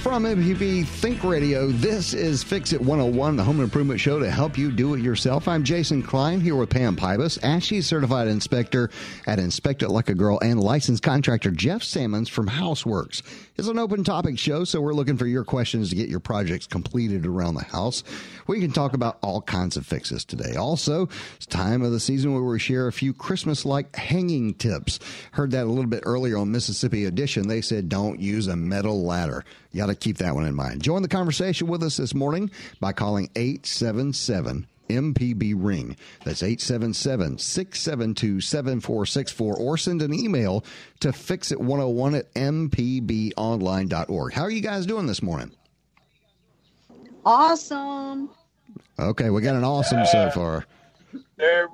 From MPB Think Radio, this is Fix It 101, the home improvement show to help you do it yourself. I'm Jason Klein here with Pam Pybus, ASHI certified inspector at Inspect It Like a Girl, and licensed contractor Jeff Sammons from Houseworks. It's an open topic show, so we're looking for your questions to get your projects completed around the house. We can talk about all kinds of fixes today. Also, it's time of the season where we share a few Christmas-like hanging tips. Heard that a little bit earlier on Mississippi Edition. They said don't use a metal ladder. You got to keep that one in mind. Join the conversation with us this morning by calling 877-MPB-RING. That's 877-672-7464, or send an email to fixit101@mpbonline.org. How are you guys doing this morning? Awesome. Okay, we got an awesome so far. There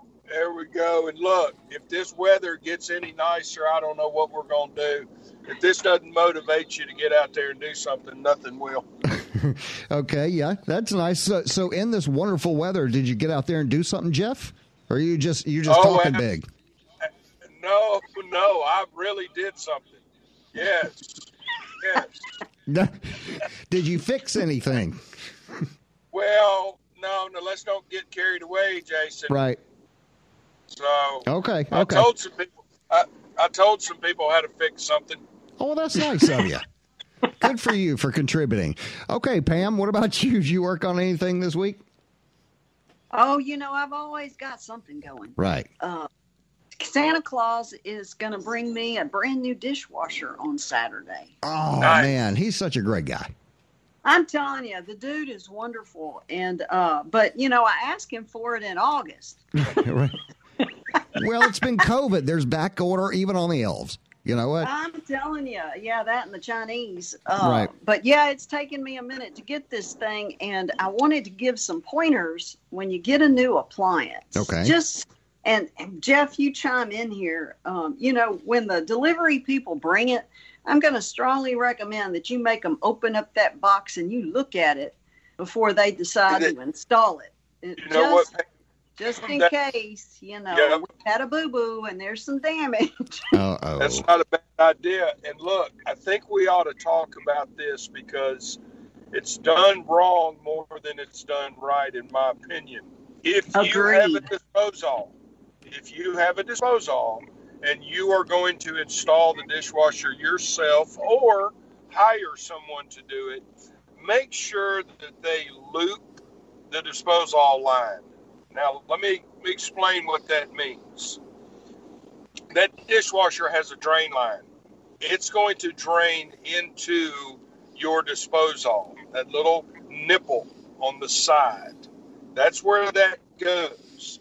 we go. And look, if this weather gets any nicer, I don't know what we're going to do. If this doesn't motivate you to get out there and do something, nothing will. Okay, yeah, that's nice. So in this wonderful weather, did you get out there and do something, Jeff? Or are you just talking big? No, I really did something. Yes. Did you fix anything? Well, no, let's don't get carried away, Jason. Right. So okay. I told some people how to fix something. Oh, that's nice of you. Good for you for contributing. Okay, Pam, what about you? Did you work on anything this week? Oh, I've always got something going. Right. Santa Claus is going to bring me a brand new dishwasher on Saturday. Oh, man, he's such a great guy. I'm telling you, the dude is wonderful. And but, I asked him for it in August. Right. Well, it's been COVID. There's back order even on the elves. You know what? I'm telling you. Yeah, that and the Chinese. Right. But, yeah, it's taken me a minute to get this thing, and I wanted to give some pointers when you get a new appliance. Okay. And Jeff, you chime in here. When the delivery people bring it, I'm going to strongly recommend that you make them open up that box and you look at it before they decide to install it. You know what? Just in case, we had a boo-boo and there's some damage. Uh-oh. That's not a bad idea. And look, I think we ought to talk about this because it's done wrong more than it's done right, in my opinion. If you have a disposal and you are going to install the dishwasher yourself or hire someone to do it, make sure that they loop the disposal line. Now, let me explain what that means. That dishwasher has a drain line. It's going to drain into your disposal, that little nipple on the side. That's where that goes.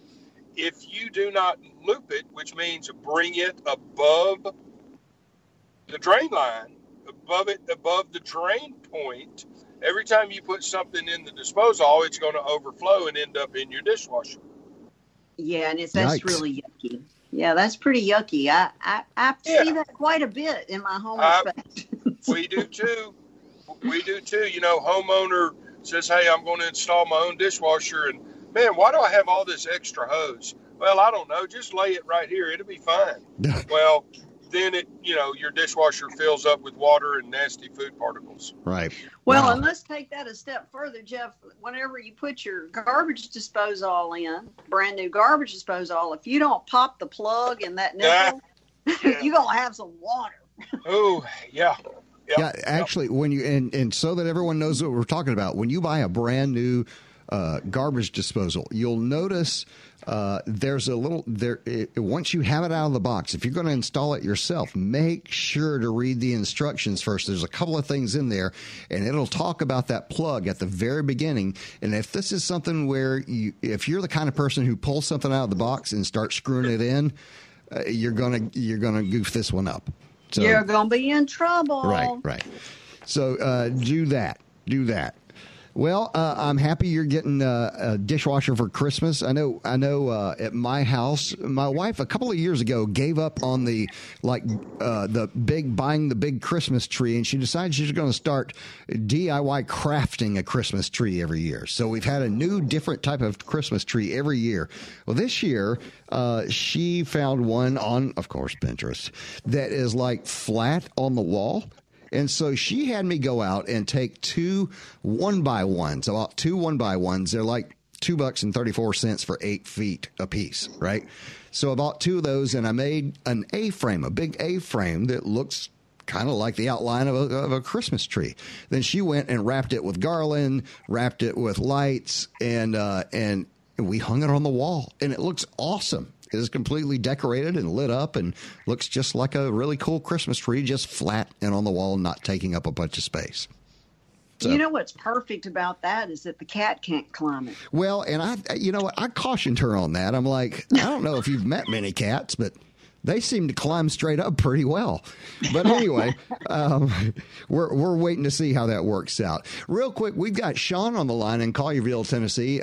If you do not loop it, which means bring it above the drain line, above the drain point, every time you put something in the disposal, it's going to overflow and end up in your dishwasher. Yeah, and that's really yucky. Yeah, that's pretty yucky. I see that quite a bit in my home inspection. We do too. Homeowner says, hey, I'm going to install my own dishwasher. And, man, why do I have all this extra hose? Well, I don't know. Just lay it right here. It'll be fine. Well, then your dishwasher fills up with water and nasty food particles. Right. Well, wow. And let's take that a step further, Jeff. Whenever you put your garbage disposal in, brand new garbage disposal, if you don't pop the plug in that nipple, you're going to have some water. Oh, yeah. Yep. Yeah. Actually, when you, and so that everyone knows what we're talking about, when you buy a brand new garbage disposal, you'll notice there's a little there. Once you have it out of the box, if you're going to install it yourself, make sure to read the instructions first. There's a couple of things in there, and it'll talk about that plug at the very beginning. And if this is something where if you're the kind of person who pulls something out of the box and starts screwing it in, you're gonna goof this one up. So, you're gonna be in trouble. Right. So do that. Well, I'm happy you're getting a dishwasher for Christmas. I know. At my house, my wife a couple of years ago gave up on the big Christmas tree, and she decided she's going to start DIY crafting a Christmas tree every year. So we've had a new, different type of Christmas tree every year. Well, this year she found one on, of course, Pinterest that is like flat on the wall. And so she had me go out and take two 1x1s. They're like $2.34 for 8 feet a piece, right? So I bought two of those, and I made an A-frame, a big A-frame that looks kind of like the outline of a Christmas tree. Then she went and wrapped it with garland, wrapped it with lights, and we hung it on the wall, and it looks awesome. It is completely decorated and lit up and looks just like a really cool Christmas tree, just flat and on the wall, not taking up a bunch of space. So, you know what's perfect about that is that the cat can't climb it. Well, and I cautioned her on that. I'm like, I don't know if you've met many cats, but they seem to climb straight up pretty well. But anyway, we're waiting to see how that works out. Real quick, we've got Sean on the line in Collierville, Tennessee,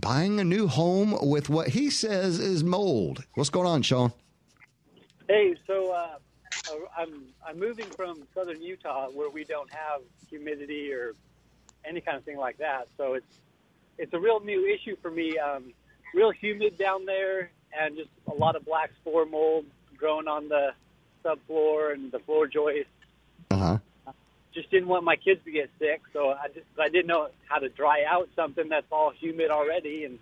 buying a new home with what he says is mold. What's going on, Sean? Hey, so I'm moving from southern Utah, where we don't have humidity or any kind of thing like that. So it's a real new issue for me. Real humid down there, and just a lot of black spore mold growing on the subfloor and the floor joists. Uh-huh. Just didn't want my kids to get sick, so I didn't know how to dry out something that's all humid already. And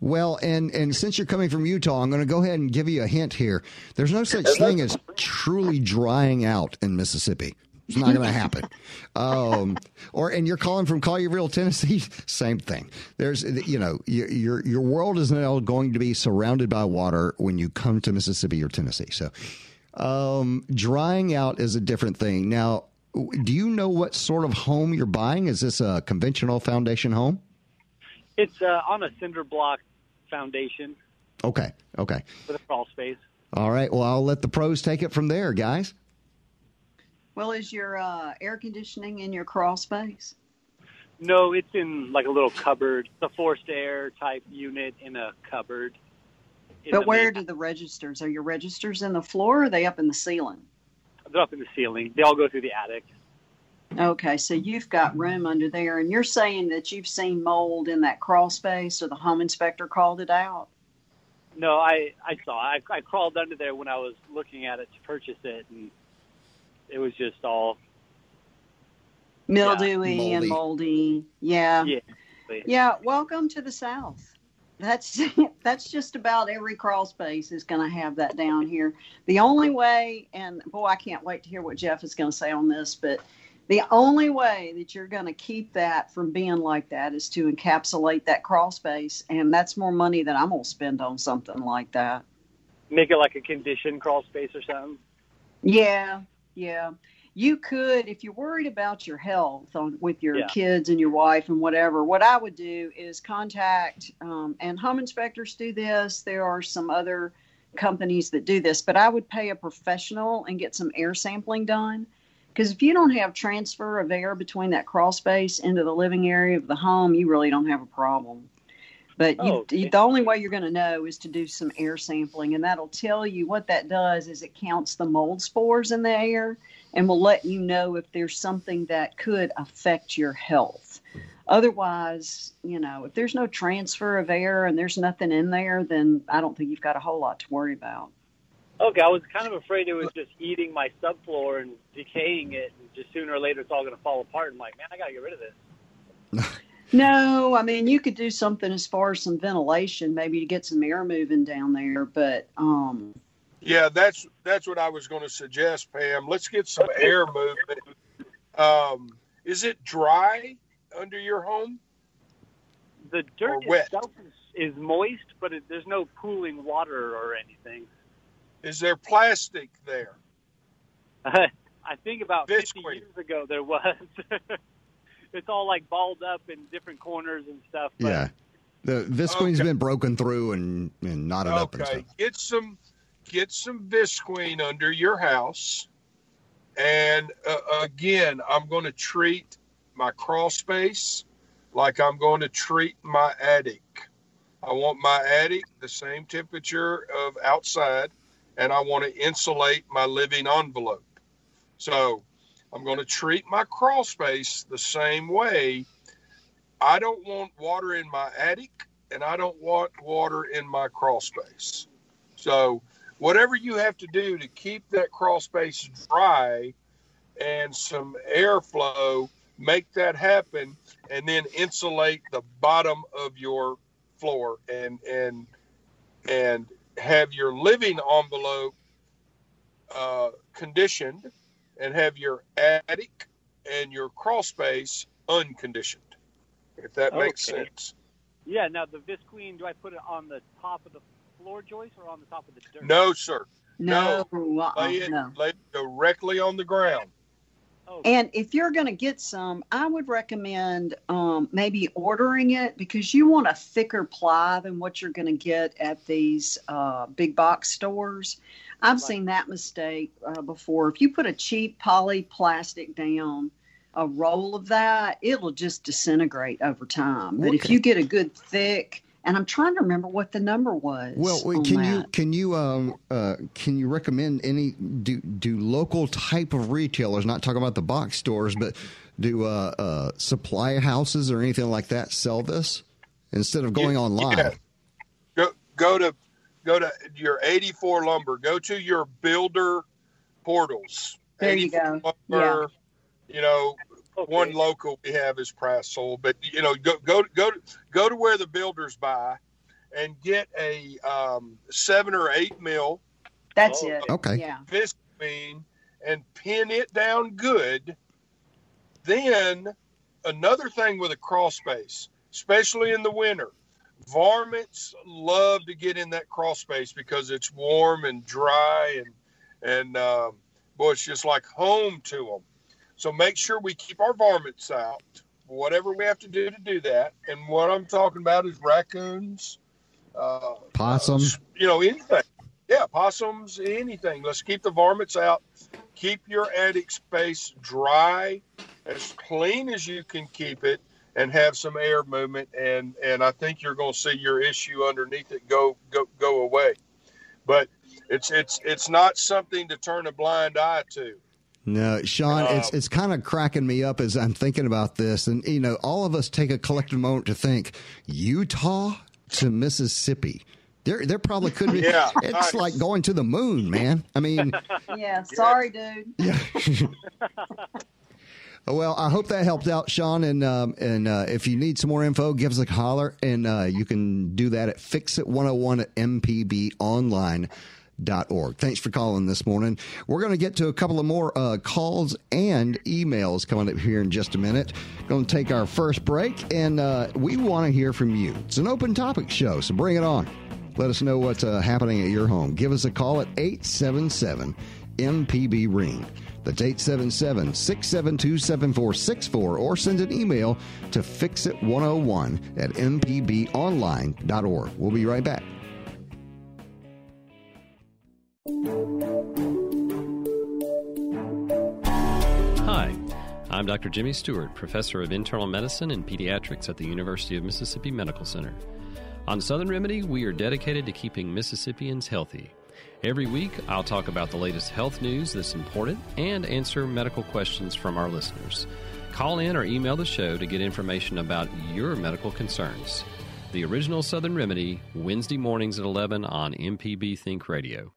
well, and since you're coming from Utah, I'm going to go ahead and give you a hint here. There's no such thing as truly drying out in Mississippi. It's not going to happen. And you're calling from Collierville, Tennessee. Same thing. There's, your world is now going to be surrounded by water when you come to Mississippi or Tennessee. So, drying out is a different thing. Now, do you know what sort of home you're buying? Is this a conventional foundation home? It's on a cinder block foundation. Okay. With a crawl space. All right. Well, I'll let the pros take it from there, guys. Well, is your air conditioning in your crawl space? No, it's in like a little cupboard, the forced air type unit in a cupboard. But where do the registers? Are your registers in the floor, or are they up in the ceiling? They're up in the ceiling. They all go through the attic. Okay, so you've got room under there, and you're saying that you've seen mold in that crawl space, or the home inspector called it out? No, I saw. I crawled under there when I was looking at it to purchase it, and it was just all mildewy and moldy. Yeah. Welcome to the South. That's just about every crawl space is going to have that down here. The only way, and boy, I can't wait to hear what Jeff is going to say on this, but the only way that you're going to keep that from being like that is to encapsulate that crawl space. And that's more money than I'm going to spend on something like that. Make it like a conditioned crawl space or something. Yeah. You could, if you're worried about your health with your kids and your wife and whatever, what I would do is contact, and home inspectors do this. There are some other companies that do this, but I would pay a professional and get some air sampling done. Because if you don't have transfer of air between that crawl space into the living area of the home, you really don't have a problem. But the only way you're going to know is to do some air sampling, and that'll tell you what that does is it counts the mold spores in the air and will let you know if there's something that could affect your health. Otherwise, if there's no transfer of air and there's nothing in there, then I don't think you've got a whole lot to worry about. Okay, I was kind of afraid it was just eating my subfloor and decaying it, and just sooner or later it's all going to fall apart. I'm like, man, I got to get rid of this. No, I mean, you could do something as far as some ventilation, maybe to get some air moving down there, but... yeah, that's what I was going to suggest, Pam. Let's get some air movement. Is it dry under your home? The dirt itself is moist, but there's no pooling water or anything. Is there plastic there? I think about Visqueen. 50 years ago there was. It's all like balled up in different corners and stuff. But yeah. The Visqueen's been broken through and knotted up and stuff. Get some Visqueen under your house. And again, I'm going to treat my crawl space. like I'm going to treat my attic. I want my attic the same temperature of outside, and I want to insulate my living envelope. So I'm going to treat my crawl space the same way. I don't want water in my attic, and I don't want water in my crawl space. So whatever you have to do to keep that crawl space dry and some airflow, make that happen, and then insulate the bottom of your floor and have your living envelope conditioned, and have your attic and your crawl space unconditioned, if that makes sense. Yeah, now the Visqueen, do I put it on the top of the floor joist or on the top of the dirt? No, sir. No. Lay it directly on the ground. And if you're going to get some, I would recommend maybe ordering it, because you want a thicker ply than what you're going to get at these big box stores. I've seen that mistake before. If you put a cheap poly plastic down, a roll of that, it'll just disintegrate over time. But if you get a good thick, and I'm trying to remember what the number was. Well, can you recommend any? Do local type of retailers, not talking about the box stores, but do supply houses or anything like that sell this instead of going online? Yeah. Go to your 84 Lumber. Go to your builder portals. There you go. Lumber, yeah. You know, one local we have is Price Sold, but you know, go to where the builders buy, and get a 7 or 8 mil. That's it. Okay. Yeah. Visqueen, and pin it down good. Then another thing with a crawl space, especially in the winter, varmints love to get in that crawl space because it's warm and dry, and boy, it's just like home to them. So make sure we keep our varmints out, whatever we have to do that. And what I'm talking about is raccoons, possums, anything. Yeah, possums, anything. Let's keep the varmints out. Keep your attic space dry, as clean as you can keep it, and have some air movement. And I think you're going to see your issue underneath it go away. But it's not something to turn a blind eye to. No, Sean, it's kind of cracking me up as I'm thinking about this. And, all of us take a collective moment to think Utah to Mississippi. There probably could be. Yeah, it's nice. Like going to the moon, man. I mean. Yeah, sorry, dude. Yeah. Well, I hope that helped out, Sean. And if you need some more info, give us a holler. And you can do that at Fix It 101 at mpbonline.org. Thanks for calling this morning. We're going to get to a couple of more calls and emails coming up here in just a minute. Going to take our first break, and we want to hear from you. It's an open topic show, so bring it on. Let us know what's happening at your home. Give us a call at 877-MPB-RING. That's 877-672-7464, or send an email to fixit101 at mpbonline.org. We'll be right back. Hi, I'm Dr. Jimmy Stewart, Professor of Internal Medicine and Pediatrics at the University of Mississippi Medical Center. On Southern Remedy, we are dedicated to keeping Mississippians healthy. Every week, I'll talk about the latest health news that's important and answer medical questions from our listeners. Call in or email the show to get information about your medical concerns. The original Southern Remedy, Wednesday mornings at 11 on MPB Think Radio.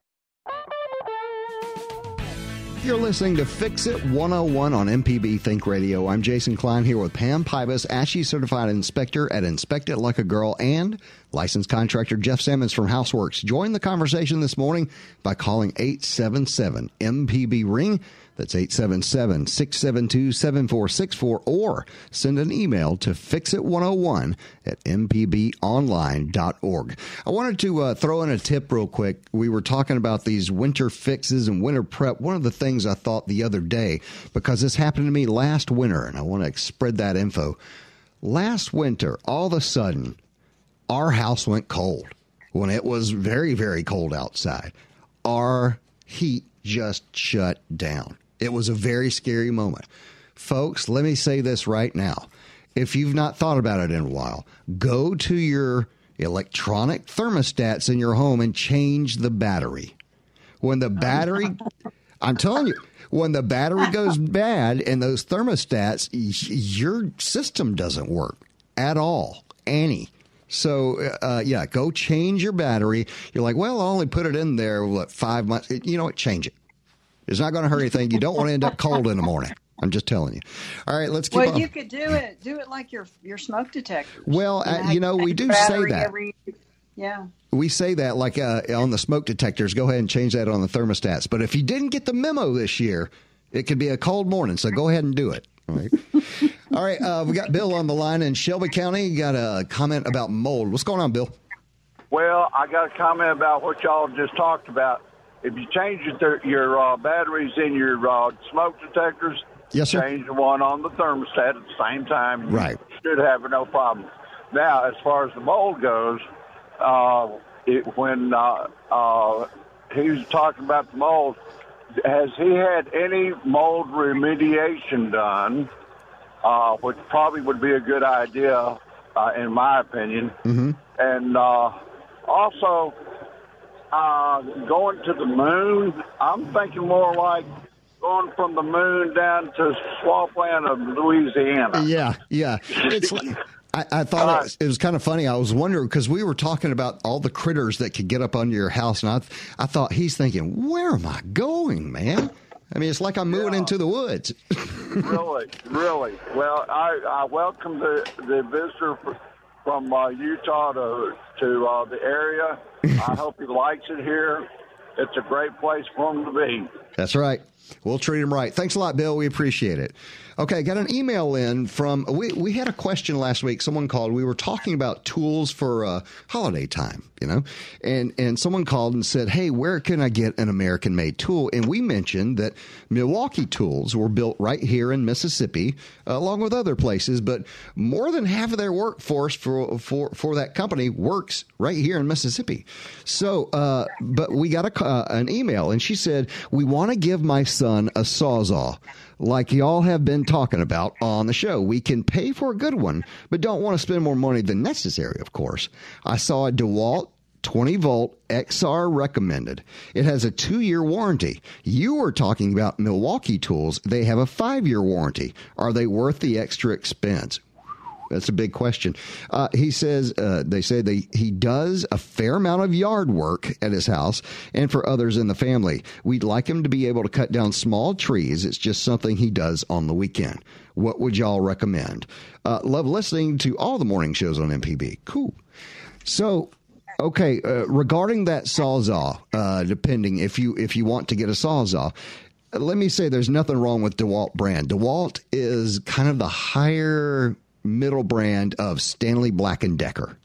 You're listening to Fix It 101 on MPB Think Radio. I'm Jason Klein here with Pam Pybus, ASHI Certified Inspector at Inspect It Like a Girl, and licensed contractor Jeff Sammons from Houseworks. Join the conversation this morning by calling 877-MPB-RING. That's 877-672-7464, or send an email to fixit101 at mpbonline.org. I wanted to throw in a tip real quick. We were talking about these winter fixes and winter prep. One of the things I thought the other day, because this happened to me last winter, and I want to spread that info. Last winter, all of a sudden, our house went cold when it was very, very cold outside. Our heat just shut down. It was a very scary moment. Folks, let me say this right now. if you've not thought about it in a while, go to your electronic thermostats in your home and change the battery. When the battery, I'm telling you, when the battery goes bad in those thermostats, your system doesn't work at all, any. So, yeah, go change your battery. You're like, well, I'll only put it in there, what, 5 months? You know what? Change it. It's not going to hurt anything. You don't want to end up cold in the morning. I'm just telling you. All right, let's keep on. Well, you could do it. Do it like your smoke detector. Well, you know, we do say that. Yeah. We say that like on the smoke detectors. Go ahead and change that on the thermostats. But if you didn't get the memo this year, it could be a cold morning. So go ahead and do it. All right. All right. We got Bill on the line in Shelby County. You got a comment about mold. What's going on, Bill? Well, I got a comment about what y'all just talked about. If you change your batteries in your smoke detectors, yes, sir, change the one on the thermostat at the same time. Right. You should have no problem. Now, as far as the mold goes, when he was talking about the mold, has he had any mold remediation done, which probably would be a good idea, in my opinion. Mm-hmm. And also, going to the moon, I'm thinking more like going from the moon down to swampland of Louisiana. Yeah. It's like, I thought it was kind of funny. I was wondering, because we were talking about all the critters that could get up under your house, and I thought, he's thinking, where am I going, man? I mean, it's like I'm moving into the woods. Really. Well, I welcome the visitor from Utah to the area. I hope he likes it here. It's a great place for him to be. That's right. We'll treat him right. Thanks a lot, Bill. We appreciate it. Okay, got an email in from, we had a question last week. Someone called. We were talking about tools for holiday time, you know, and someone called and said, hey, where can I get an American-made tool? And we mentioned that Milwaukee tools were built right here in Mississippi, along with other places, but more than half of their workforce for that company works right here in Mississippi. So, but we got an email, and she said, we want to give my son a Sawzall, like y'all have been talking about on the show. We can pay for a good one, but don't want to spend more money than necessary, of course. I saw a DeWalt 20-volt XR recommended. It has a 2-year warranty. You were talking about Milwaukee tools. They have a 5-year warranty. Are they worth the extra expense? That's a big question. He says, he does a fair amount of yard work at his house and for others in the family. We'd like him to be able to cut down small trees. It's just something he does on the weekend. What would y'all recommend? Love listening to all the morning shows on MPB. Cool. So, okay, regarding that Sawzall, depending if you want to get a Sawzall, let me say there's nothing wrong with DeWalt brand. DeWalt is kind of the higher middle brand of Stanley Black and Decker.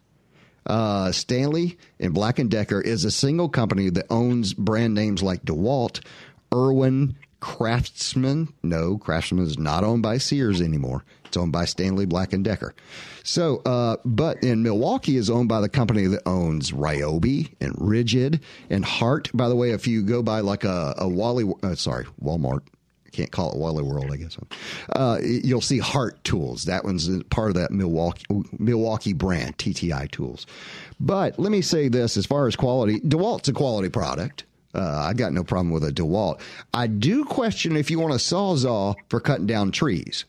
Stanley and Black and Decker is a single company that owns brand names like DeWalt, Irwin, Craftsman. No, Craftsman is not owned by Sears anymore. It's owned by Stanley Black and Decker. So, but in Milwaukee is owned by the company that owns Ryobi and Ridgid and Hart. By the way, if you go by like Walmart. Can't call it Wally World, I guess. You'll see Hart tools. That one's part of that Milwaukee brand, TTI tools. But let me say this, as far as quality, DeWalt's a quality product. I got no problem with a DeWalt. I do question if you want a Sawzall for cutting down trees.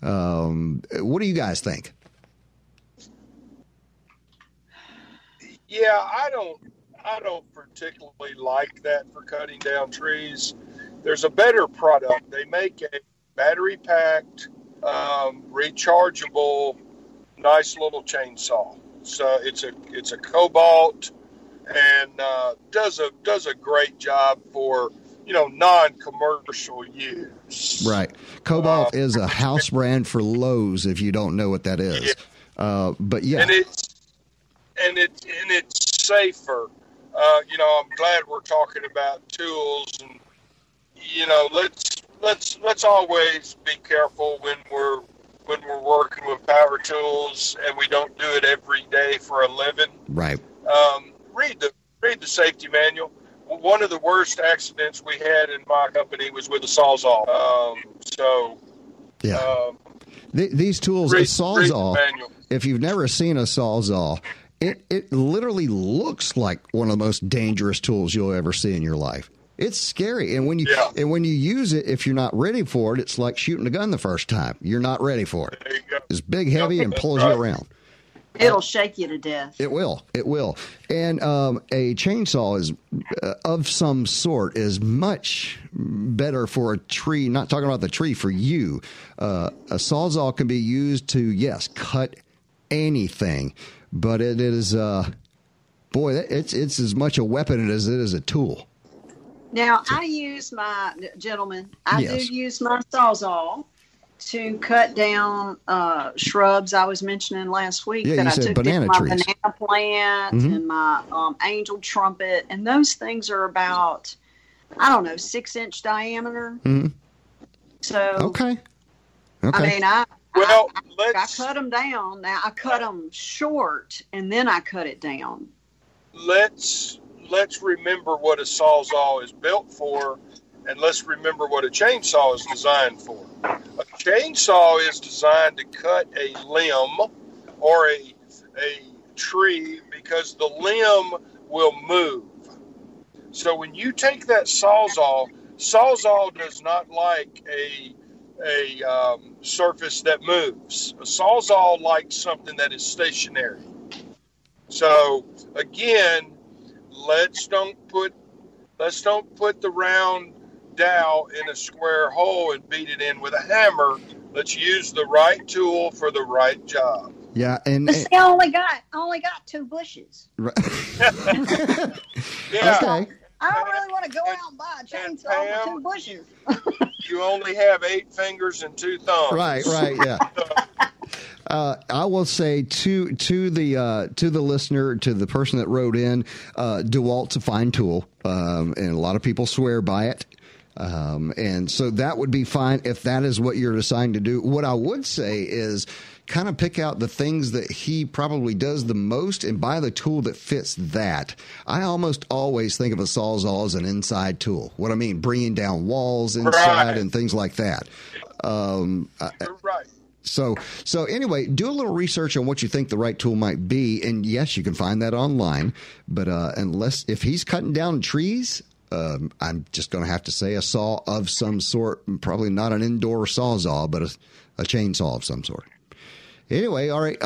What do you guys think? Yeah, I don't particularly like that for cutting down trees. There's a better product. They make a battery-packed, rechargeable, nice little chainsaw. So it's a Kobalt, and does a great job for, you know, non-commercial use. Right. Kobalt is a house brand for Lowe's, if you don't know what that is. Yeah. But yeah, and it's safer. You know, I'm glad we're talking about tools and. You know, let's always be careful when we're working with power tools, and we don't do it every day for a living. Right. Read the safety manual. One of the worst accidents we had in my company was with a Sawzall. So yeah. These tools, a Sawzall, if you've never seen a Sawzall, it literally looks like one of the most dangerous tools you'll ever see in your life. It's scary. And when you use it, if you're not ready for it, it's like shooting a gun the first time. You're not ready for it. It's big, heavy, and pulls you around. It'll shake you to death. It will. It will. And a chainsaw is of some sort is much better for a tree. Not talking about the tree for you. A Sawzall can be used to, yes, cut anything, but it is, boy, it's as much a weapon as it is a tool. Now, I use my, gentlemen, I do use my Sawzall to cut down shrubs I was mentioning last week that I took down my banana plant and my angel trumpet. And those things are about, 6-inch diameter. Mm-hmm. So, okay. I mean, I cut them down. Now, I cut them short, and then I cut it down. Let's remember what a Sawzall is built for, and let's remember what a chainsaw is designed for. A chainsaw is designed to cut a limb or a tree because the limb will move. So when you take that Sawzall, Sawzall does not like a surface that moves. A Sawzall likes something that is stationary. So again, Let's don't put the round dowel in a square hole and beat it in with a hammer. Let's use the right tool for the right job. Yeah, and I only got two bushes. Right. Yeah. Okay. I don't really want to go out and buy a chainsaw with two bushes. You only have 8 fingers and 2 thumbs. Right. Yeah. I will say to the listener, to the person that wrote in, DeWalt's a fine tool, and a lot of people swear by it, and so that would be fine if that is what you're assigned to do. What I would say is kind of pick out the things that he probably does the most and buy the tool that fits that. I almost always think of a Sawzall as an inside tool. What I mean, bringing down walls inside and things like that. Right. So anyway, do a little research on what you think the right tool might be, and yes, you can find that online. But if he's cutting down trees, I'm just going to have to say a saw of some sort. Probably not an indoor Sawzall, but a chainsaw of some sort. Anyway, all right.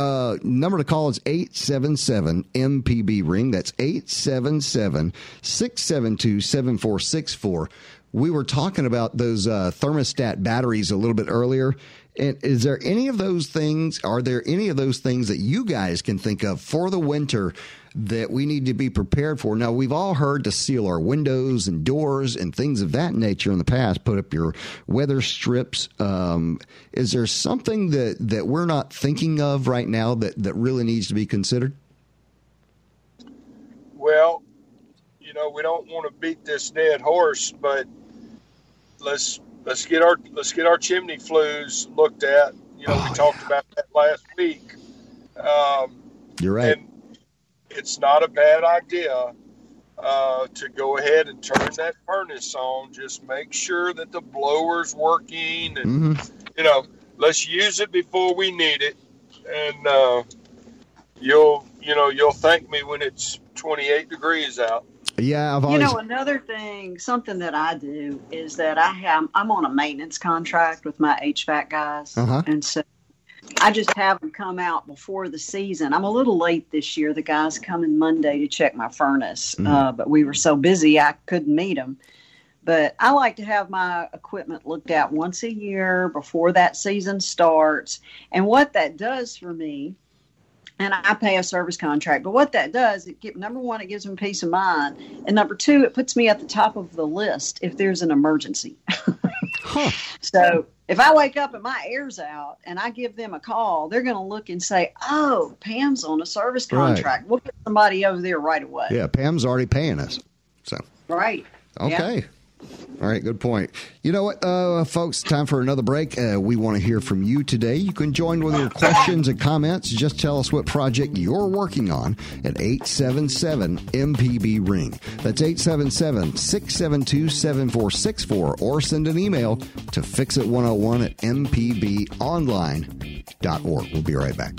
Number to call is 877-MPB-RING. That's 877-672-7464. We were talking about those thermostat batteries a little bit earlier. And are there any of those things that you guys can think of for the winter that we need to be prepared for? Now, we've all heard to seal our windows and doors and things of that nature in the past, put up your weather strips. Is there something that we're not thinking of right now that really needs to be considered? Well, we don't want to beat this dead horse, but let's get our chimney flues looked at. We talked about that last week. You're right. And it's not a bad idea to go ahead and turn that furnace on. Just make sure that the blower's working, and let's use it before we need it. And you'll thank me when it's 28 degrees out. Yeah, I've always... another thing, something that I do is that I'm on a maintenance contract with my HVAC guys, and so I just have them come out before the season. I'm a little late this year. The guys come in Monday to check my furnace, but we were so busy I couldn't meet them. But I like to have my equipment looked at once a year before that season starts, and what that does for me. And I pay a service contract. But what that does, number one, it gives them peace of mind. And number two, it puts me at the top of the list if there's an emergency. So if I wake up and my air's out and I give them a call, they're going to look and say, oh, Pam's on a service contract. Right. We'll get somebody over there right away. Yeah, Pam's already paying us. So. Right. Okay. Yeah. All right, good point. You know what, folks, time for another break. We want to hear from you today. You can join with your questions and comments. Just tell us what project you're working on at 877-MPB-RING. That's 877-672-7464, or send an email to fixit101@mpbonline.org. We'll be right back.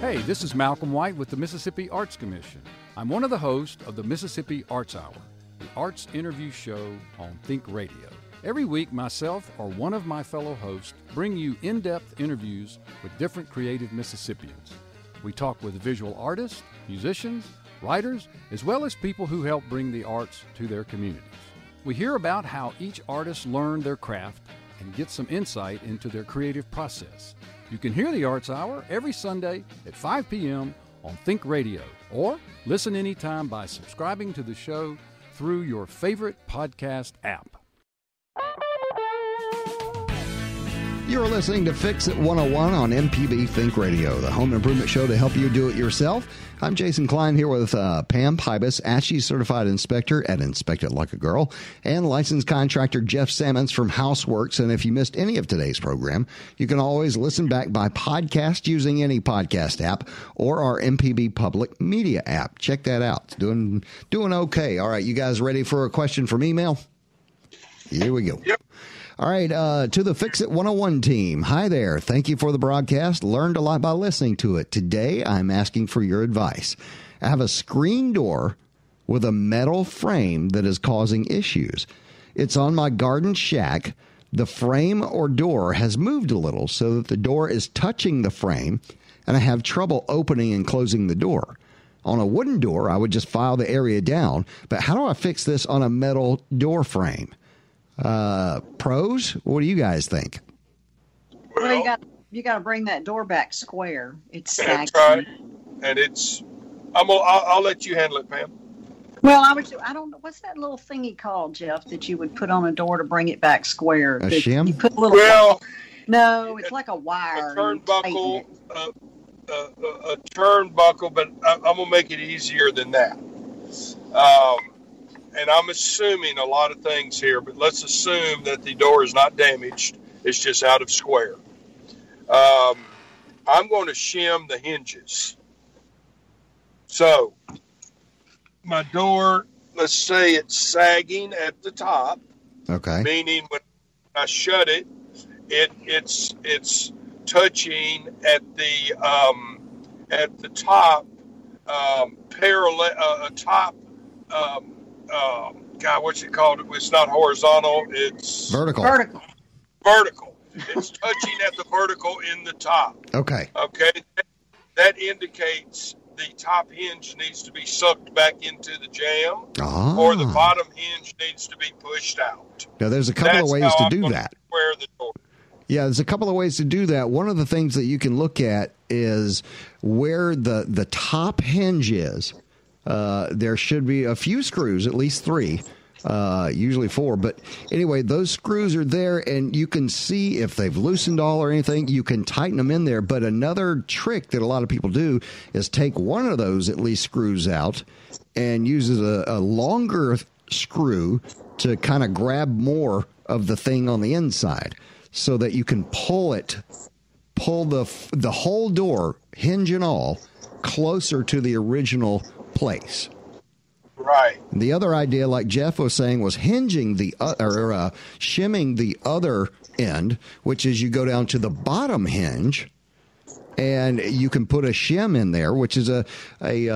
Hey, this is Malcolm White with the Mississippi Arts Commission. I'm one of the hosts of the Mississippi Arts Hour, the arts interview show on Think Radio. Every week, myself or one of my fellow hosts bring you in-depth interviews with different creative Mississippians. We talk with visual artists, musicians, writers, as well as people who help bring the arts to their communities. We hear about how each artist learned their craft and get some insight into their creative process. You can hear the Arts Hour every Sunday at 5 p.m. on Think Radio, or listen anytime by subscribing to the show through your favorite podcast app. You're listening to Fix It 101 on MPB Think Radio, the home improvement show to help you do it yourself. I'm Jason Klein here with Pam Pybus, ASHI Certified Inspector at Inspect It Like a Girl, and licensed contractor Jeff Sammons from Houseworks. And if you missed any of today's program, you can always listen back by podcast using any podcast app or our MPB Public Media app. Check that out. It's doing okay. All right, you guys ready for a question from email? Here we go. Yep. All right, to the Fix It 101 team. Hi there. Thank you for the broadcast. Learned a lot by listening to it. Today, I'm asking for your advice. I have a screen door with a metal frame that is causing issues. It's on my garden shack. The frame or door has moved a little so that the door is touching the frame, and I have trouble opening and closing the door. On a wooden door, I would just file the area down, but how do I fix this on a metal door frame? Pros? What do you guys think? Well, you got to bring that door back square. It's stagnant. Right. And it's. I'll let you handle it, Pam. Well, I don't know. What's that little thingy called, Jeff? That you would put on a door to bring it back square? A shim? You put a little. Well, no, it's like a wire. A turnbuckle. A turnbuckle, but I'm gonna make it easier than that. And I'm assuming a lot of things here, but let's assume that the door is not damaged. It's just out of square. I'm going to shim the hinges. So my door, let's say it's sagging at the top. Okay. Meaning when I shut it, it's touching at the top parallel top. God, what's it called? It's not horizontal. It's vertical. It's touching at the vertical in the top. Okay. That indicates the top hinge needs to be sucked back into the jam, or the bottom hinge needs to be pushed out. Now, there's a couple of ways to do that. Yeah, there's a couple of ways to do that. One of the things that you can look at is where the top hinge is. There should be a few screws, at least 3, usually 4. But anyway, those screws are there, and you can see if they've loosened all or anything. You can tighten them in there. But another trick that a lot of people do is take one of those at least screws out and uses a longer screw to kind of grab more of the thing on the inside so that you can pull the whole door, hinge and all, closer to the original place. Right. And the other idea, like Jeff was saying, was hinging the shimming the other end, which is you go down to the bottom hinge, and you can put a shim in there, which is a kind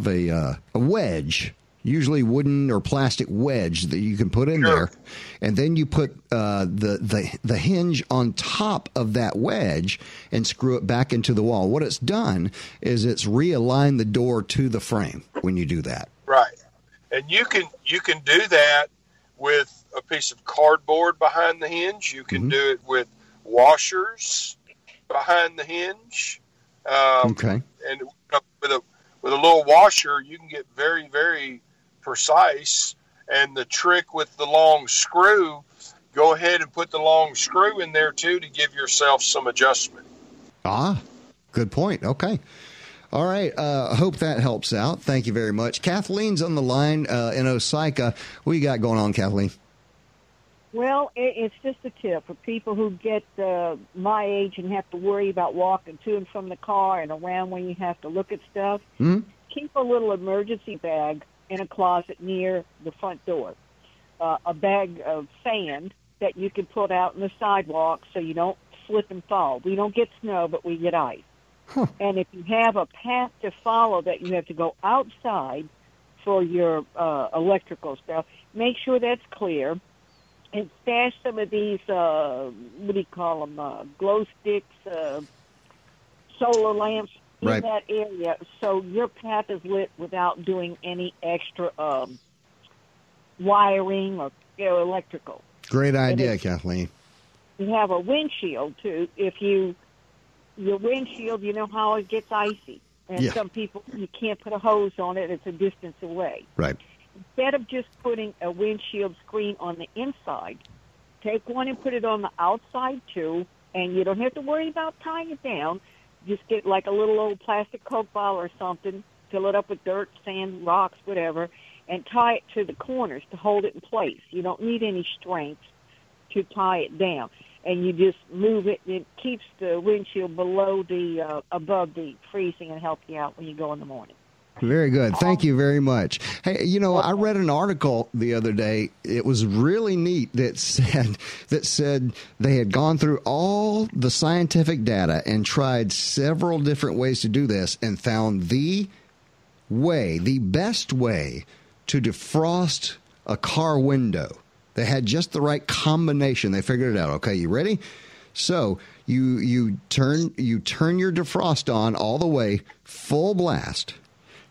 of a wedge, usually wooden or plastic wedge that you can put in there, and then you put the hinge on top of that wedge and screw it back into the wall. What it's done is it's realigned the door to the frame when you do that. Right, and you can do that with a piece of cardboard behind the hinge. You can do it with washers behind the hinge. And with a little washer, you can get very, very precise. And the trick with the long screw, go ahead and put the long screw in there, too, to give yourself some adjustment. Ah, good point. Okay. All right. I hope that helps out. Thank you very much. Kathleen's on the line in Osaka. What do you got going on, Kathleen? Well, it's just a tip for people who get my age and have to worry about walking to and from the car and around when you have to look at stuff. Mm-hmm. Keep a little emergency bag in a closet near the front door, a bag of sand that you can put out on the sidewalk so you don't slip and fall. We don't get snow, but we get ice. Huh. And if you have a path to follow that you have to go outside for your electrical stuff, make sure that's clear. And stash some of these, what do you call them, glow sticks, solar lamps in right. that area, so your path is lit without doing any extra wiring or electrical. Great idea, Kathleen. You have a windshield, too. If your windshield, you know how it gets icy. And yeah. some people, you can't put a hose on it. It's a distance away. Right. Instead of just putting a windshield screen on the inside, take one and put it on the outside, too, and you don't have to worry about tying it down. Just get like a little old plastic Coke bottle or something, fill it up with dirt, sand, rocks, whatever, and tie it to the corners to hold it in place. You don't need any strength to tie it down. And you just move it, and it keeps the windshield below the above the freezing and helps you out when you go in the morning. Very good. Thank you very much. Hey, you know, I read an article the other day. It was really neat that said they had gone through all the scientific data and tried several different ways to do this and found the best way to defrost a car window. They had just the right combination. They figured it out. Okay, you ready? So you turn your defrost on all the way, full blast.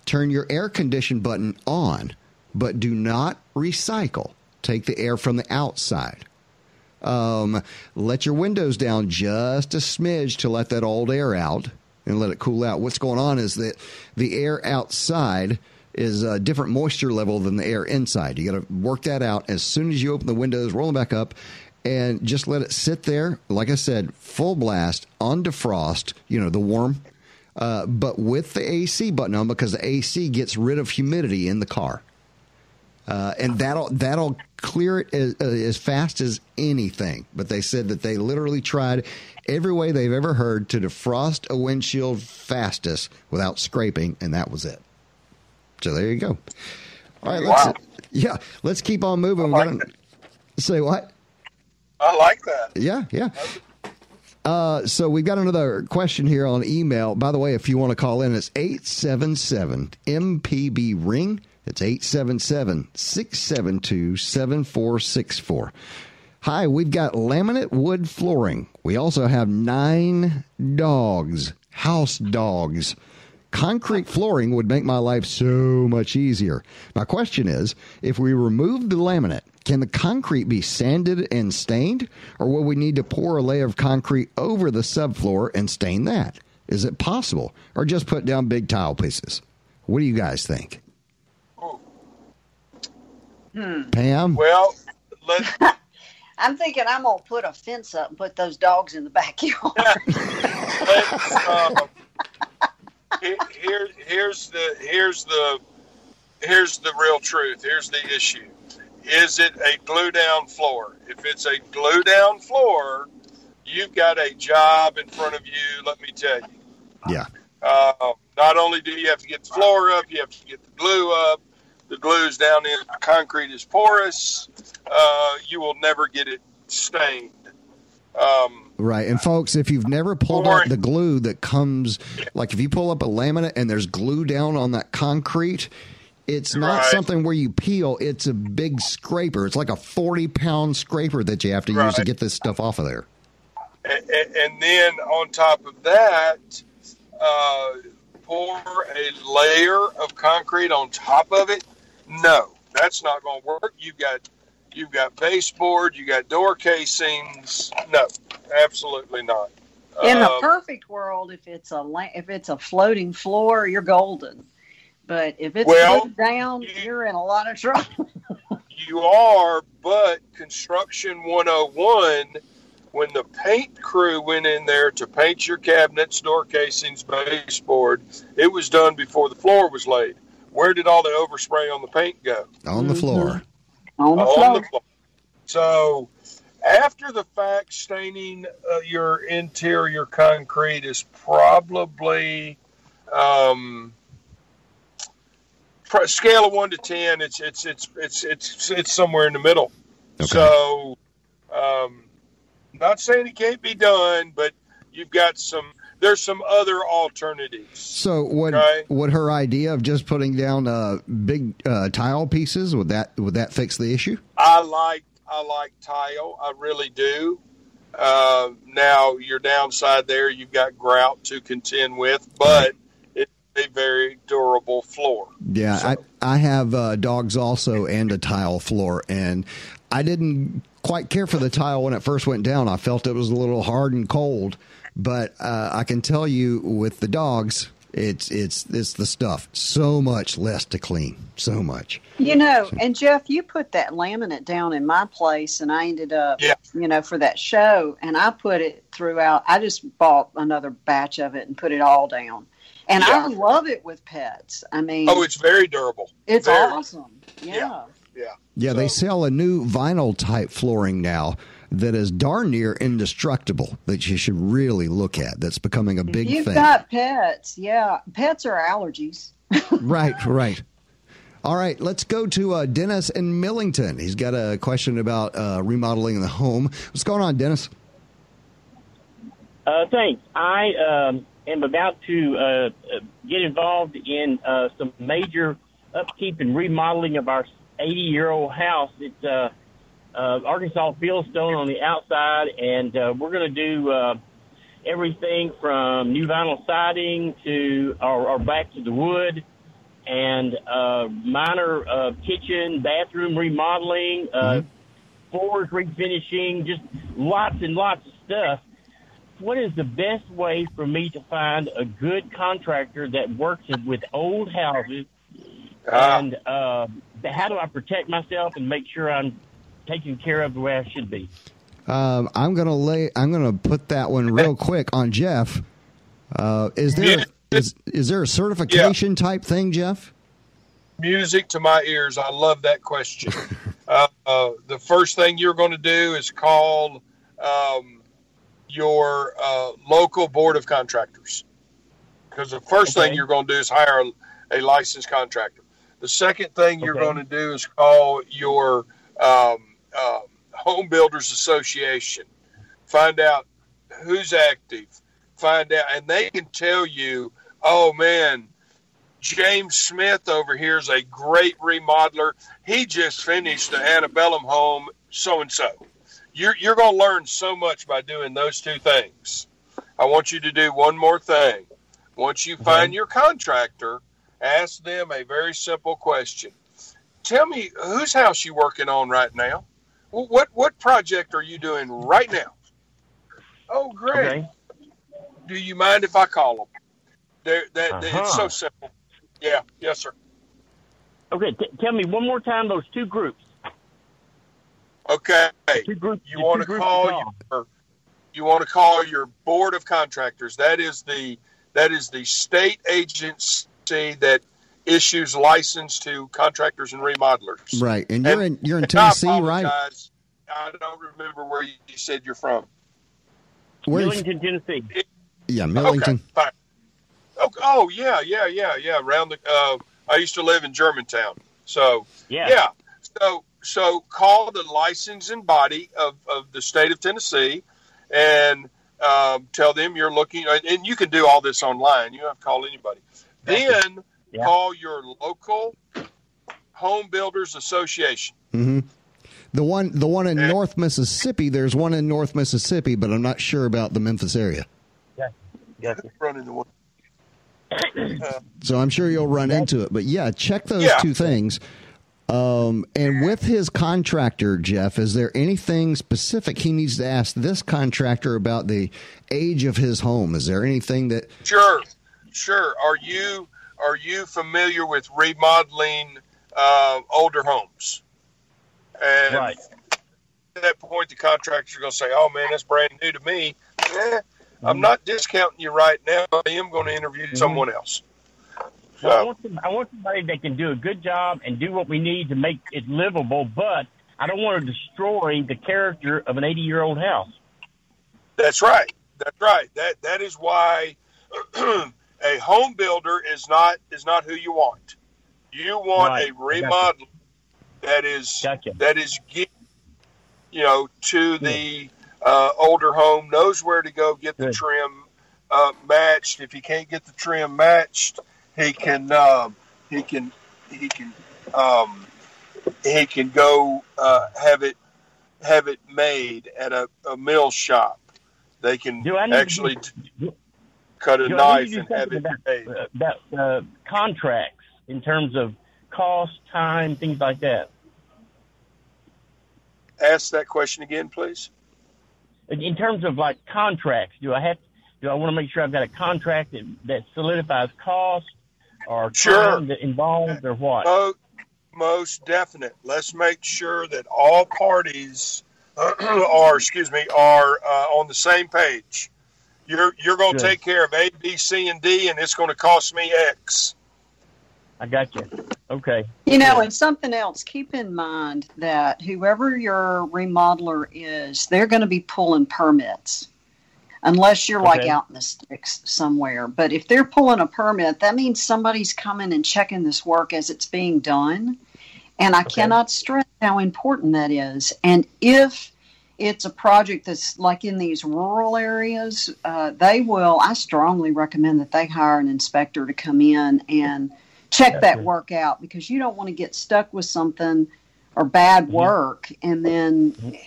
Turn your air condition button on, but do not recycle. Take the air from the outside. Let your windows down just a smidge to let that old air out and let it cool out. What's going on is that the air outside is a different moisture level than the air inside. You got to work that out as soon as you open the windows, roll them back up, and just let it sit there. Like I said, full blast, on defrost, you know, the warm but with the AC button on, because the AC gets rid of humidity in the car. And that'll clear it as fast as anything. But they said that they literally tried every way they've ever heard to defrost a windshield fastest without scraping, and that was it. So there you go. All right, wow. Let's keep on moving. Say what? I like that. Yeah, yeah. So we've got another question here on email. By the way, if you want to call in, it's 877-MPB-RING. It's 877-672-7464. Hi, we've got laminate wood flooring. We also have 9 dogs, house dogs. Concrete flooring would make my life so much easier. My question is, if we remove the laminate, can the concrete be sanded and stained, or will we need to pour a layer of concrete over the subfloor and stain that? Is it possible, or just put down big tile pieces? What do you guys think? Oh. Pam? Well, I'm thinking I'm going to put a fence up and put those dogs in the backyard. Here's the real truth. Here's the issue. Is it a glue-down floor? If it's a glue-down floor, you've got a job in front of you, let me tell you. Yeah. Not only do you have to get the floor up, you have to get the glue up. The glue's down in. The concrete is porous. You will never get it stained. Right. And, folks, if you've never pulled out the glue that comes, like if you pull up a laminate and there's glue down on that concrete, it's not right. something where you peel. It's a big scraper. It's like a 40-pound scraper that you have to right. use to get this stuff off of there. And then on top of that, pour a layer of concrete on top of it. No, that's not going to work. You've got baseboard. You got door casings. No, absolutely not. In a perfect world, if it's a floating floor, you're golden. But if it's down, you're in a lot of trouble. You are, but Construction 101 when the paint crew went in there to paint your cabinets, door casings, baseboard, it was done before the floor was laid. Where did all the overspray on the paint go? On the floor. On the floor. So after the fact, staining your interior concrete is probably, scale of 1 to 10, it's somewhere in the middle. Okay. So, not saying it can't be done, but you've got there's some other alternatives. So would her idea of just putting down big tile pieces, would that fix the issue? I like tile. I really do. Now your downside there, you've got grout to contend with, but it's a very durable floor. Yeah. So. I have dogs also and a tile floor, and I didn't quite care for the tile when it first went down. I felt it was a little hard and cold, but I can tell you with the dogs, it's the stuff. So much less to clean, so much. You know, so. And Jeff, you put that laminate down in my place, and I ended up, for that show, and I put it throughout. I just bought another batch of it and put it all down. And I love it with pets. I mean. Oh, it's very durable. It's very awesome. Yeah, they sell a new vinyl type flooring now that is darn near indestructible that you should really look at. That's becoming a big thing. You've got pets. Yeah. Pets are allergies. Right. All right. Let's go to Dennis in Millington. He's got a question about remodeling the home. What's going on, Dennis? Thanks. I am about to get involved in some major upkeep and remodeling of our 80-year-old house. It's Arkansas fieldstone on the outside, and we're going to do everything from new vinyl siding to or back to the wood, and minor kitchen, bathroom remodeling, floors refinishing, just lots and lots of stuff. What is the best way for me to find a good contractor that works with old houses? And how do I protect myself and make sure I'm taken care of the way I should be? I'm gonna put that one real quick on Jeff. Is there a certification type thing, Jeff? Music to my ears. I love that question. The first thing you're going to do is call your local board of contractors, because the first thing you're going to do is hire a licensed contractor. The second thing you're going to do is call your Home Builders Association. Find out who's active. Find out, and they can tell you, oh, man, James Smith over here is a great remodeler. He just finished the antebellum home so-and-so. You're going to learn so much by doing those two things. I want you to do one more thing. Once you find your contractor, ask them a very simple question. Tell me, whose house you working on right now? What project are you doing right now? Oh, great. Okay. Do you mind if I call them? It's so simple. Yeah. Yes, sir. Okay. Tell me one more time those two groups. Okay. You want to call your board of contractors. That is the state agency that issues license to contractors and remodelers. Right. And you're in Tennessee, right? I don't remember where you said you're from. Millington, Tennessee. Millington. Okay, fine. Oh, yeah. Around the I used to live in Germantown. So, yeah. So call the licensing body of the state of Tennessee and tell them you're looking, and you can do all this online. You don't have to call anybody. Then call your local Home Builders Association. Mm-hmm. The one in North Mississippi. There's one in North Mississippi, but I'm not sure about the Memphis area. Yeah, gotcha. So I'm sure you'll run into it. But check those two things. And with his contractor, Jeff, is there anything specific he needs to ask this contractor about the age of his home? Is there anything that? Sure. Are you familiar with remodeling older homes? And that point, the contractors are going to say, oh, man, that's brand new to me. Yeah, I'm not discounting you right now. I am going to interview someone else. So, I want somebody that can do a good job and do what we need to make it livable, but I don't want to destroy the character of an 80-year-old house. That's right. That's right. That is why a home builder is not who you want. You want a remodel that is to the older home, knows where to go get the trim matched. If he can't get the trim matched, he can go have it made at a mill shop. They can actually cut a knife and have it made. About contracts in terms of cost, time, things like that. Ask that question again, please. In terms of like contracts, do I want to make sure I've got a contract that solidifies cost or time that involves or what? Most definite. Let's make sure that all parties are on the same page. You're going to take care of A, B, C, and D, and it's going to cost me X. I got you. Okay. And something else, keep in mind that whoever your remodeler is, they're going to be pulling permits, unless you're like out in the sticks somewhere. But if they're pulling a permit, that means somebody's coming and checking this work as it's being done. And I cannot stress how important that is. And if it's a project that's like in these rural areas, I strongly recommend that they hire an inspector to come in and check that work out, because you don't want to get stuck with something or bad work. And then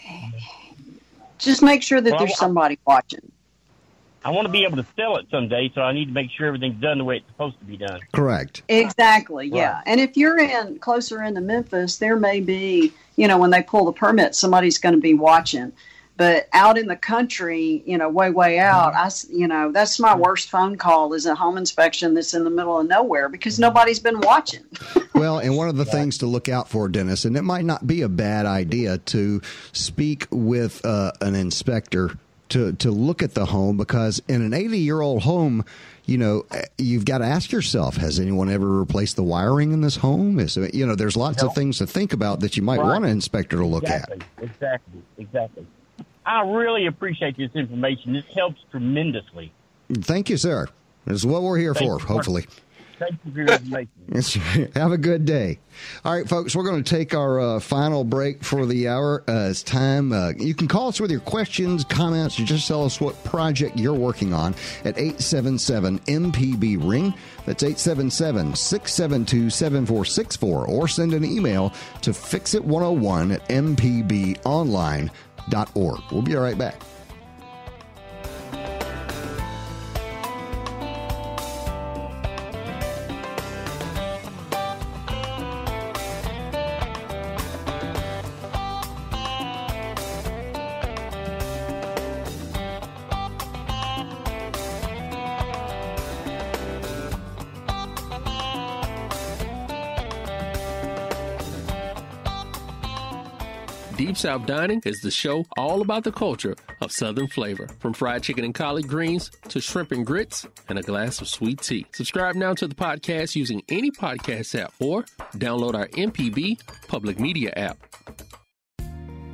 just make sure that there's somebody watching. I want to be able to sell it someday, so I need to make sure everything's done the way it's supposed to be done. Correct. Exactly, yeah. Right. And if you're closer into Memphis, there may be, when they pull the permit, somebody's going to be watching. But out in the country, way out, that's my worst phone call is a home inspection that's in the middle of nowhere because nobody's been watching. Well, and one of the things to look out for, Dennis, and it might not be a bad idea to speak with an inspector to look at the home, because in an 80-year-old home, you've got to ask yourself, has anyone ever replaced the wiring in this home? There's lots of things to think about that you might want an inspector to look at. Exactly. I really appreciate this information. This helps tremendously. Thank you, sir. That's what we're here for, hopefully. Thank you for your information. Have a good day. All right, folks, we're going to take our final break for the hour. It's time. You can call us with your questions, comments, or just tell us what project you're working on at 877-MPB-RING. That's 877-672-7464. Or send an email to fixit101@mpbonline.org. We'll be right back. Deep South Dining is the show all about the culture of Southern flavor, from fried chicken and collard greens to shrimp and grits and a glass of sweet tea. Subscribe now to the podcast using any podcast app or download our MPB public media app.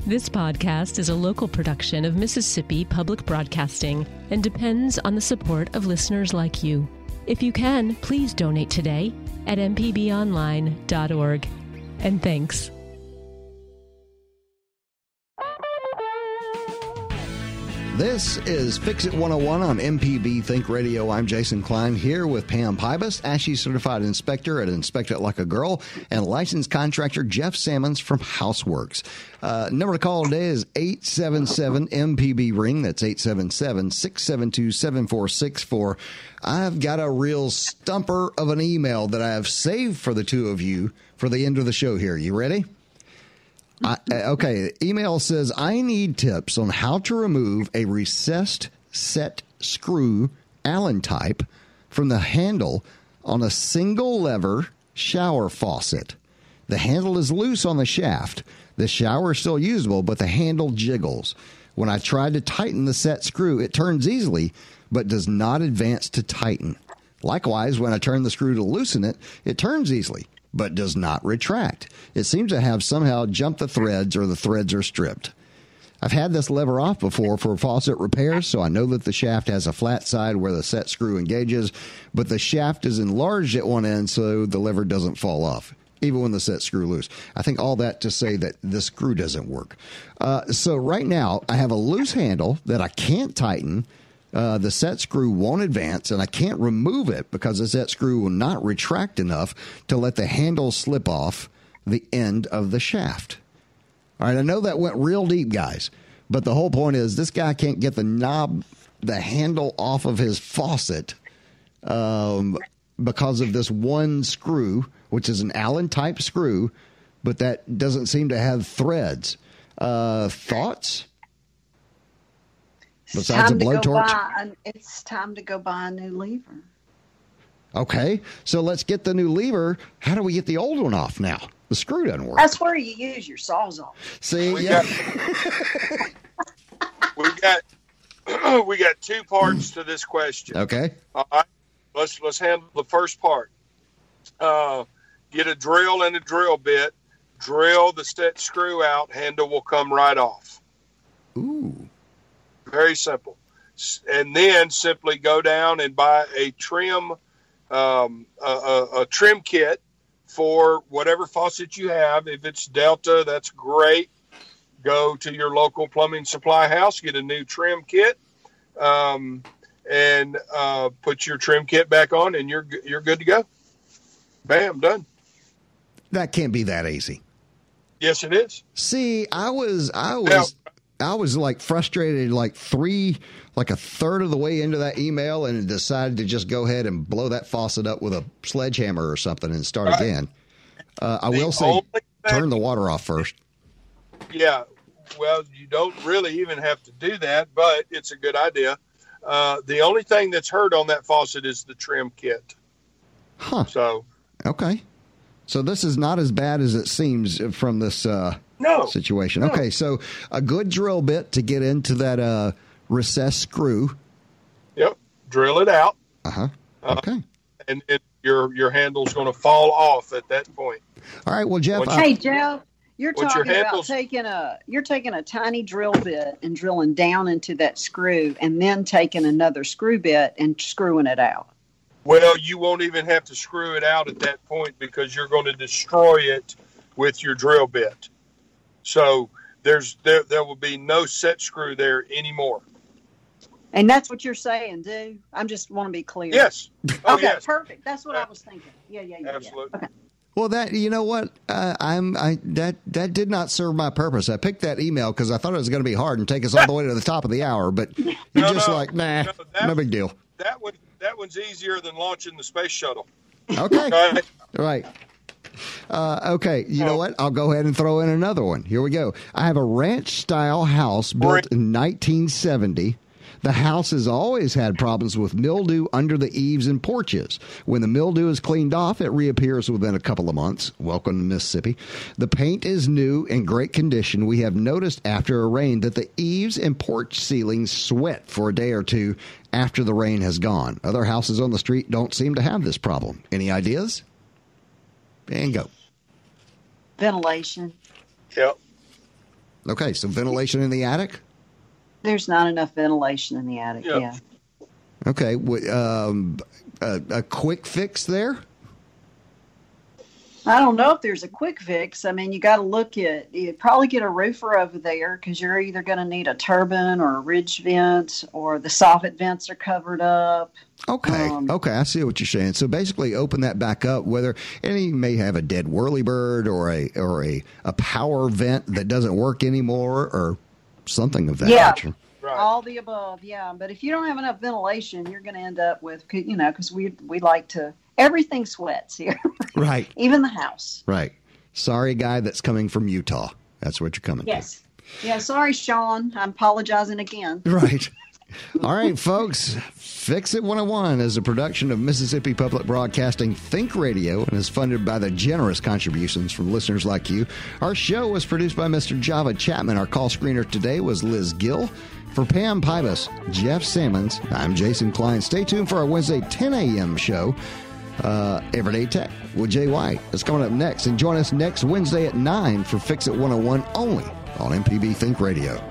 This podcast is a local production of Mississippi Public Broadcasting and depends on the support of listeners like you. If you can, please donate today at mpbonline.org. And thanks. This is Fix It 101 on MPB Think Radio. I'm Jason Klein here with Pam Pybus, ASHI Certified Inspector at Inspect It Like a Girl, and licensed contractor Jeff Sammons from Houseworks. Number to call today is 877-MPB-RING. That's 877-672-7464. I've got a real stumper of an email that I have saved for the two of you for the end of the show here. You ready? Okay, email says, I need tips on how to remove a recessed set screw Allen type from the handle on a single lever shower faucet. The handle is loose on the shaft. The shower is still usable, but the handle jiggles. When I tried to tighten the set screw, it turns easily, but does not advance to tighten. Likewise, when I turn the screw to loosen it, it turns easily, but does not retract. It seems to have somehow jumped the threads, or the threads are stripped. I've had this lever off before for faucet repairs, so I know that the shaft has a flat side where the set screw engages, but the shaft is enlarged at one end so the lever doesn't fall off, even when the set screw loose. I think all that to say that the screw doesn't work. So right now, I have a loose handle that I can't tighten. The set screw won't advance, and I can't remove it because the set screw will not retract enough to let the handle slip off the end of the shaft. All right, I know that went real deep, guys, but the whole point is this guy can't get the knob, the handle off of his faucet because of this one screw, which is an Allen-type screw, but that doesn't seem to have threads. Thoughts? Besides a blowtorch? It's time to go buy a new lever. Okay, so let's get the new lever. How do we get the old one off now? The screw doesn't work. That's where you use your Sawzall. See, we got two parts to this question. Okay, all right. Let's handle the first part. Get a drill and a drill bit. Drill the set screw out. Handle will come right off. Ooh, very simple. And then simply go down and buy a trim, a trim kit. For whatever faucet you have, if it's Delta, that's great. Go to your local plumbing supply house, get a new trim kit, and put your trim kit back on, and you're good to go. Bam, done. That can't be that easy. Yes, it is. See, I was like frustrated, like a third of the way into that email, and decided to just go ahead and blow that faucet up with a sledgehammer or something and start again. I will say, turn the water off first. Yeah, well, you don't really even have to do that, but it's a good idea. The only thing that's hurt on that faucet is the trim kit. Huh. So okay. So this is not as bad as it seems from this situation. No. Okay, so a good drill bit to get into that recessed screw. Yep, drill it out. Uh-huh, okay. And your handle's going to fall off at that point. All right, well, Jeff. Jeff, you're talking about taking a tiny drill bit and drilling down into that screw and then taking another screw bit and screwing it out. Well, you won't even have to screw it out at that point because you're going to destroy it with your drill bit. So there will be no set screw there anymore. And that's what you're saying, dude? I just want to be clear. Yes. Oh, okay, yes. Perfect. That's what I was thinking. Yeah. Absolutely. Okay. Well, that did not serve my purpose. I picked that email because I thought it was going to be hard and take us all the way to the top of the hour, but you're no big deal. That one's easier than launching the space shuttle. Okay. Right. Okay, you know what? I'll go ahead and throw in another one. Here we go. I have a ranch-style house built in 1970. The house has always had problems with mildew under the eaves and porches. When the mildew is cleaned off, it reappears within a couple of months. Welcome to Mississippi. The paint is new in great condition. We have noticed after a rain that the eaves and porch ceilings sweat for a day or two after the rain has gone. Other houses on the street don't seem to have this problem. Any ideas? And go. Ventilation. Yep. Okay, so ventilation in the attic? There's not enough ventilation in the attic, yep. Yeah. Okay, a quick fix there? I don't know if there's a quick fix. I mean, you got to look at, you'd probably get a roofer over there because you're either going to need a turbine or a ridge vent or the soffit vents are covered up. Okay. Okay. I see what you're saying. So basically open that back up, and you may have a dead whirlybird or a power vent that doesn't work anymore or something of that nature. Right. All the above. Yeah. But if you don't have enough ventilation, you're going to end up with, because we like to. Everything sweats here. Right. Even the house. Right. Sorry, guy that's coming from Utah. That's what you're coming to. Yes. Yeah, sorry, Sean. I'm apologizing again. Right. All right, folks. Fix It 101 is a production of Mississippi Public Broadcasting Think Radio and is funded by the generous contributions from listeners like you. Our show was produced by Mr. Java Chapman. Our call screener today was Liz Gill. For Pam Pybus, Jeff Sammons, I'm Jason Klein. Stay tuned for our Wednesday 10 a.m. show, Everyday Tech with Jay White. That's coming up next. And join us next Wednesday at 9 for Fix It 101 only on MPB Think Radio.